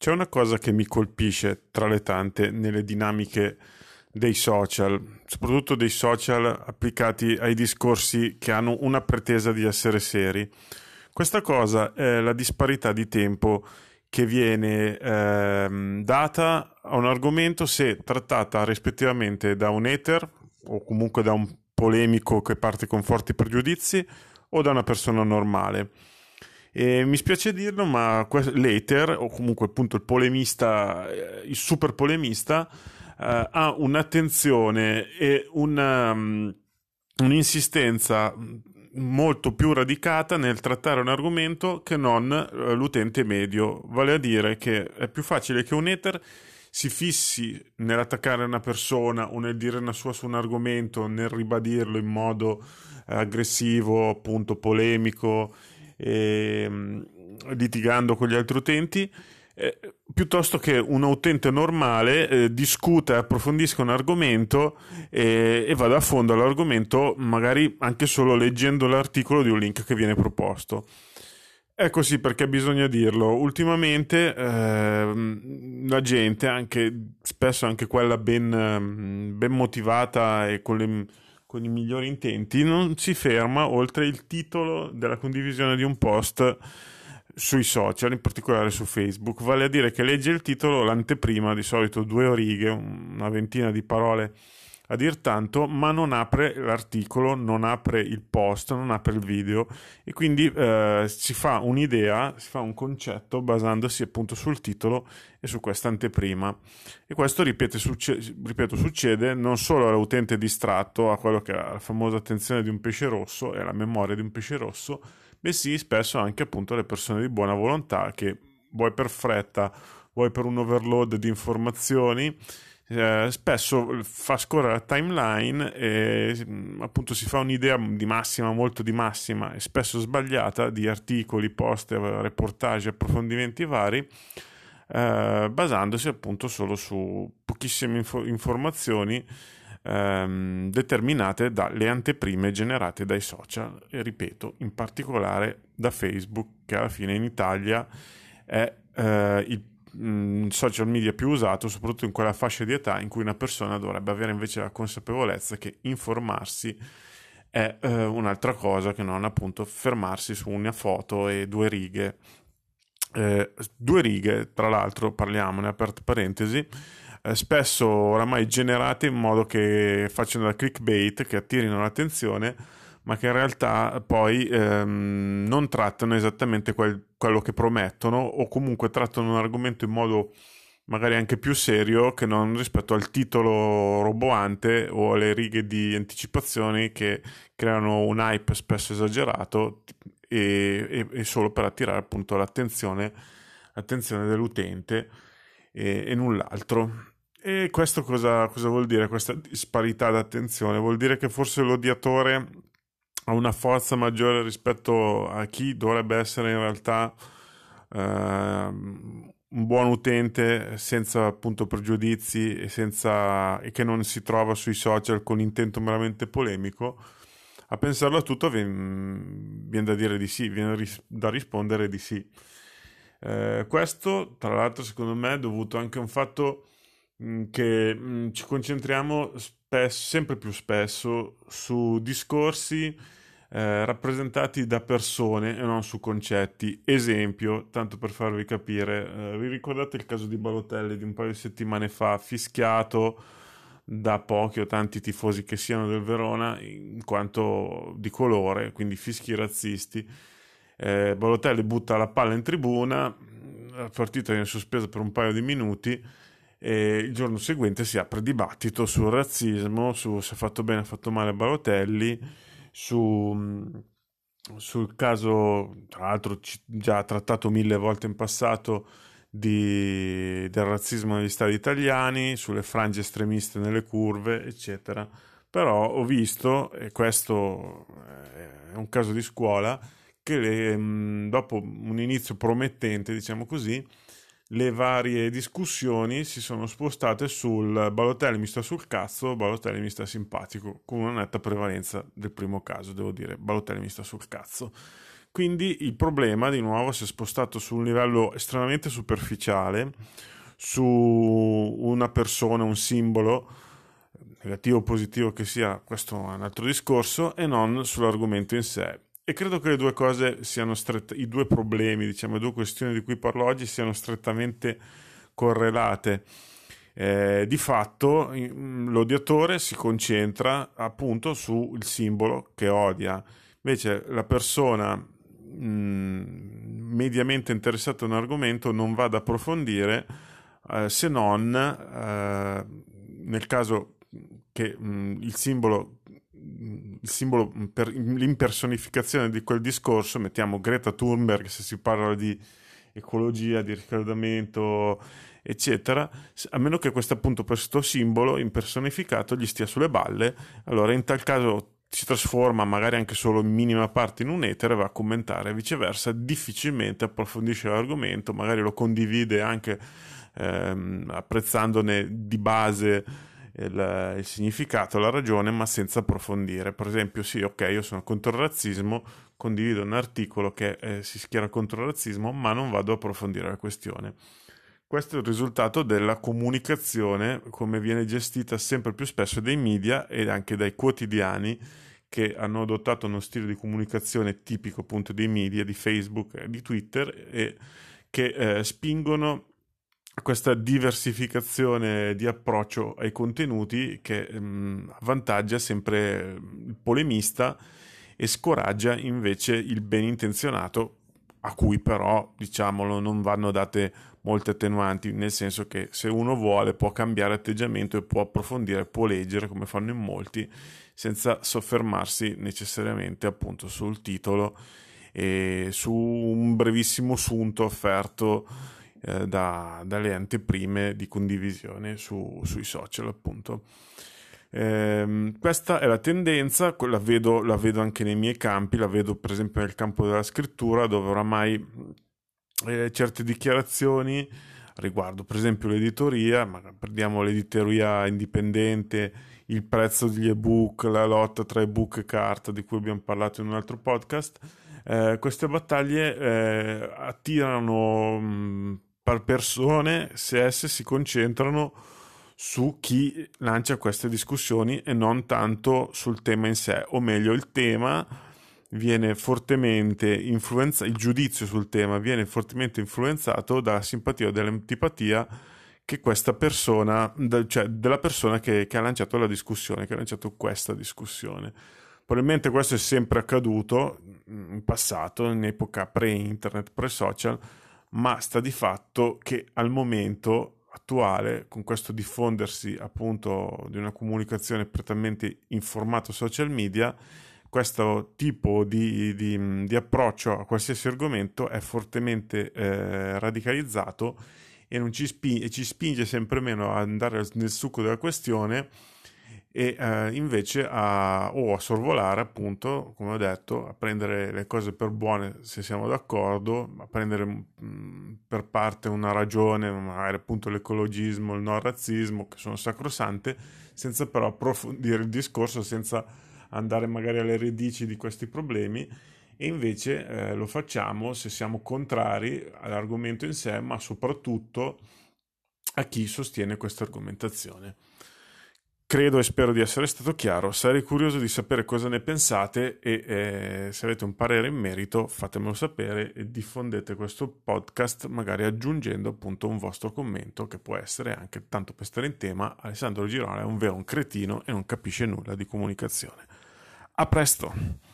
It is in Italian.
C'è una cosa che mi colpisce tra le tante nelle dinamiche dei social, soprattutto dei social applicati ai discorsi che hanno una pretesa di essere seri. Questa cosa è la disparità di tempo che viene data a un argomento se trattata rispettivamente da un hater o comunque da un polemico che parte con forti pregiudizi o da una persona normale. E mi spiace dirlo, ma l'hater o comunque appunto il polemista, il super polemista, ha un'attenzione e un'insistenza molto più radicata nel trattare un argomento che non l'utente medio, vale a dire che è più facile che un hater si fissi nell'attaccare una persona o nel dire una sua su un argomento, nel ribadirlo in modo aggressivo, appunto polemico, e litigando con gli altri utenti, piuttosto che un utente normale discuta e approfondisca un argomento e vada a fondo all'argomento, magari anche solo leggendo l'articolo di un link che viene proposto. Ecco sì, perché bisogna dirlo, ultimamente la gente, anche spesso anche quella ben motivata e con i migliori intenti, non si ferma oltre il titolo della condivisione di un post sui social, in particolare su Facebook, vale a dire che legge il titolo, l'anteprima, di solito 2 righe, una ventina di parole a dir tanto, ma non apre l'articolo, non apre il post, non apre il video, e quindi si fa un'idea, si fa un concetto basandosi appunto sul titolo e su questa anteprima. E questo succede non solo all'utente distratto, a quello che ha la famosa attenzione di un pesce rosso e la memoria di un pesce rosso, bensì spesso anche appunto alle persone di buona volontà che, vuoi per fretta, vuoi per un overload di informazioni, spesso fa scorrere la timeline e appunto si fa un'idea di massima, molto di massima e spesso sbagliata, di articoli, post, reportage, approfondimenti vari, basandosi appunto solo su pochissime informazioni determinate dalle anteprime generate dai social, e ripeto, in particolare da Facebook, che alla fine in Italia è il social media più usato, soprattutto in quella fascia di età in cui una persona dovrebbe avere invece la consapevolezza che informarsi è un'altra cosa che non appunto fermarsi su una foto e 2 righe. 2 righe, tra l'altro, parliamone, aperta parentesi, spesso oramai generate in modo che facciano da clickbait, che attirino l'attenzione, ma che in realtà poi non trattano esattamente quello che promettono, o comunque trattano un argomento in modo magari anche più serio che non, rispetto al titolo roboante o alle righe di anticipazioni che creano un hype spesso esagerato e solo per attirare appunto l'attenzione dell'utente e null'altro. E questo cosa vuol dire? Questa disparità d'attenzione vuol dire che forse l'odiatore ha una forza maggiore rispetto a chi dovrebbe essere in realtà un buon utente, senza appunto pregiudizi e che non si trova sui social con intento meramente polemico. A pensarlo a tutto viene da dire di sì, viene da rispondere di sì. Questo, tra l'altro, secondo me è dovuto anche a un fatto che ci concentriamo sempre più spesso su discorsi rappresentati da persone e non su concetti. Esempio, tanto per farvi capire, vi ricordate il caso di Balotelli di un paio di settimane fa, fischiato da pochi o tanti tifosi che siano del Verona in quanto di colore, quindi fischi razzisti. Balotelli butta la palla in tribuna, la partita viene sospesa per un paio di minuti, e il giorno seguente si apre dibattito sul razzismo, su se ha fatto bene o ha fatto male Balotelli, sul caso, tra l'altro già trattato 1000 volte in passato, del razzismo negli stadi italiani, sulle frange estremiste nelle curve, eccetera. Però ho visto, e questo è un caso di scuola, che dopo un inizio promettente, diciamo così, le varie discussioni si sono spostate sul Balotelli mi sta sul cazzo, Balotelli mi sta simpatico, con una netta prevalenza del primo caso, devo dire, Balotelli mi sta sul cazzo. Quindi il problema di nuovo si è spostato su un livello estremamente superficiale, su una persona, un simbolo, negativo o positivo che sia, questo è un altro discorso, e non sull'argomento in sé. E credo che le due cose siano i due problemi, diciamo, le due questioni di cui parlo oggi siano strettamente correlate. Di fatto l'odiatore si concentra appunto sul simbolo che odia, invece la persona mediamente interessata a un argomento non va ad approfondire se non nel caso che il simbolo per l'impersonificazione di quel discorso, mettiamo Greta Thunberg se si parla di ecologia, di riscaldamento eccetera, a meno che questo appunto questo simbolo impersonificato gli stia sulle balle, allora in tal caso si trasforma magari anche solo in minima parte in un etere e va a commentare, viceversa difficilmente approfondisce l'argomento, magari lo condivide anche apprezzandone di base il significato, la ragione, ma senza approfondire. Per esempio, sì, ok, io sono contro il razzismo, condivido un articolo che si schiera contro il razzismo, ma non vado a approfondire la questione. Questo è il risultato della comunicazione come viene gestita sempre più spesso dai media e anche dai quotidiani, che hanno adottato uno stile di comunicazione tipico appunto dei media, di Facebook, di Twitter, e che spingono questa diversificazione di approccio ai contenuti che avvantaggia sempre il polemista e scoraggia invece il ben intenzionato, a cui però, diciamolo, non vanno date molte attenuanti, nel senso che se uno vuole può cambiare atteggiamento e può approfondire, può leggere come fanno in molti, senza soffermarsi necessariamente appunto sul titolo e su un brevissimo sunto offerto dalle anteprime di condivisione sui social appunto. Questa è la tendenza, la vedo anche nei miei campi, la vedo per esempio nel campo della scrittura, dove oramai certe dichiarazioni riguardo per esempio l'editoria, ma prendiamo l'editoria indipendente, il prezzo degli ebook, la lotta tra ebook e carta di cui abbiamo parlato in un altro podcast, queste battaglie attirano persone se esse si concentrano su chi lancia queste discussioni e non tanto sul tema in sé, o meglio il tema viene fortemente influenzato, il giudizio sul tema viene fortemente influenzato dalla simpatia o dall'antipatia che questa persona, cioè della persona che ha lanciato la discussione, che ha lanciato questa discussione. Probabilmente questo è sempre accaduto in passato, in epoca pre-internet, pre-social, ma sta di fatto che al momento attuale, con questo diffondersi appunto di una comunicazione prettamente in formato social media, questo tipo di approccio a qualsiasi argomento è fortemente radicalizzato e ci spinge sempre meno ad andare nel succo della questione e invece a sorvolare appunto, come ho detto, a prendere le cose per buone se siamo d'accordo, a prendere per parte una ragione, magari appunto l'ecologismo, il no razzismo, che sono sacrosante, senza però approfondire il discorso, senza andare magari alle radici di questi problemi. E invece lo facciamo se siamo contrari all'argomento in sé, ma soprattutto a chi sostiene questa argomentazione. Credo e spero di essere stato chiaro, sarei curioso di sapere cosa ne pensate e se avete un parere in merito fatemelo sapere e diffondete questo podcast magari aggiungendo appunto un vostro commento, che può essere anche, tanto per stare in tema, Alessandro Girone è un vero un cretino e non capisce nulla di comunicazione. A presto!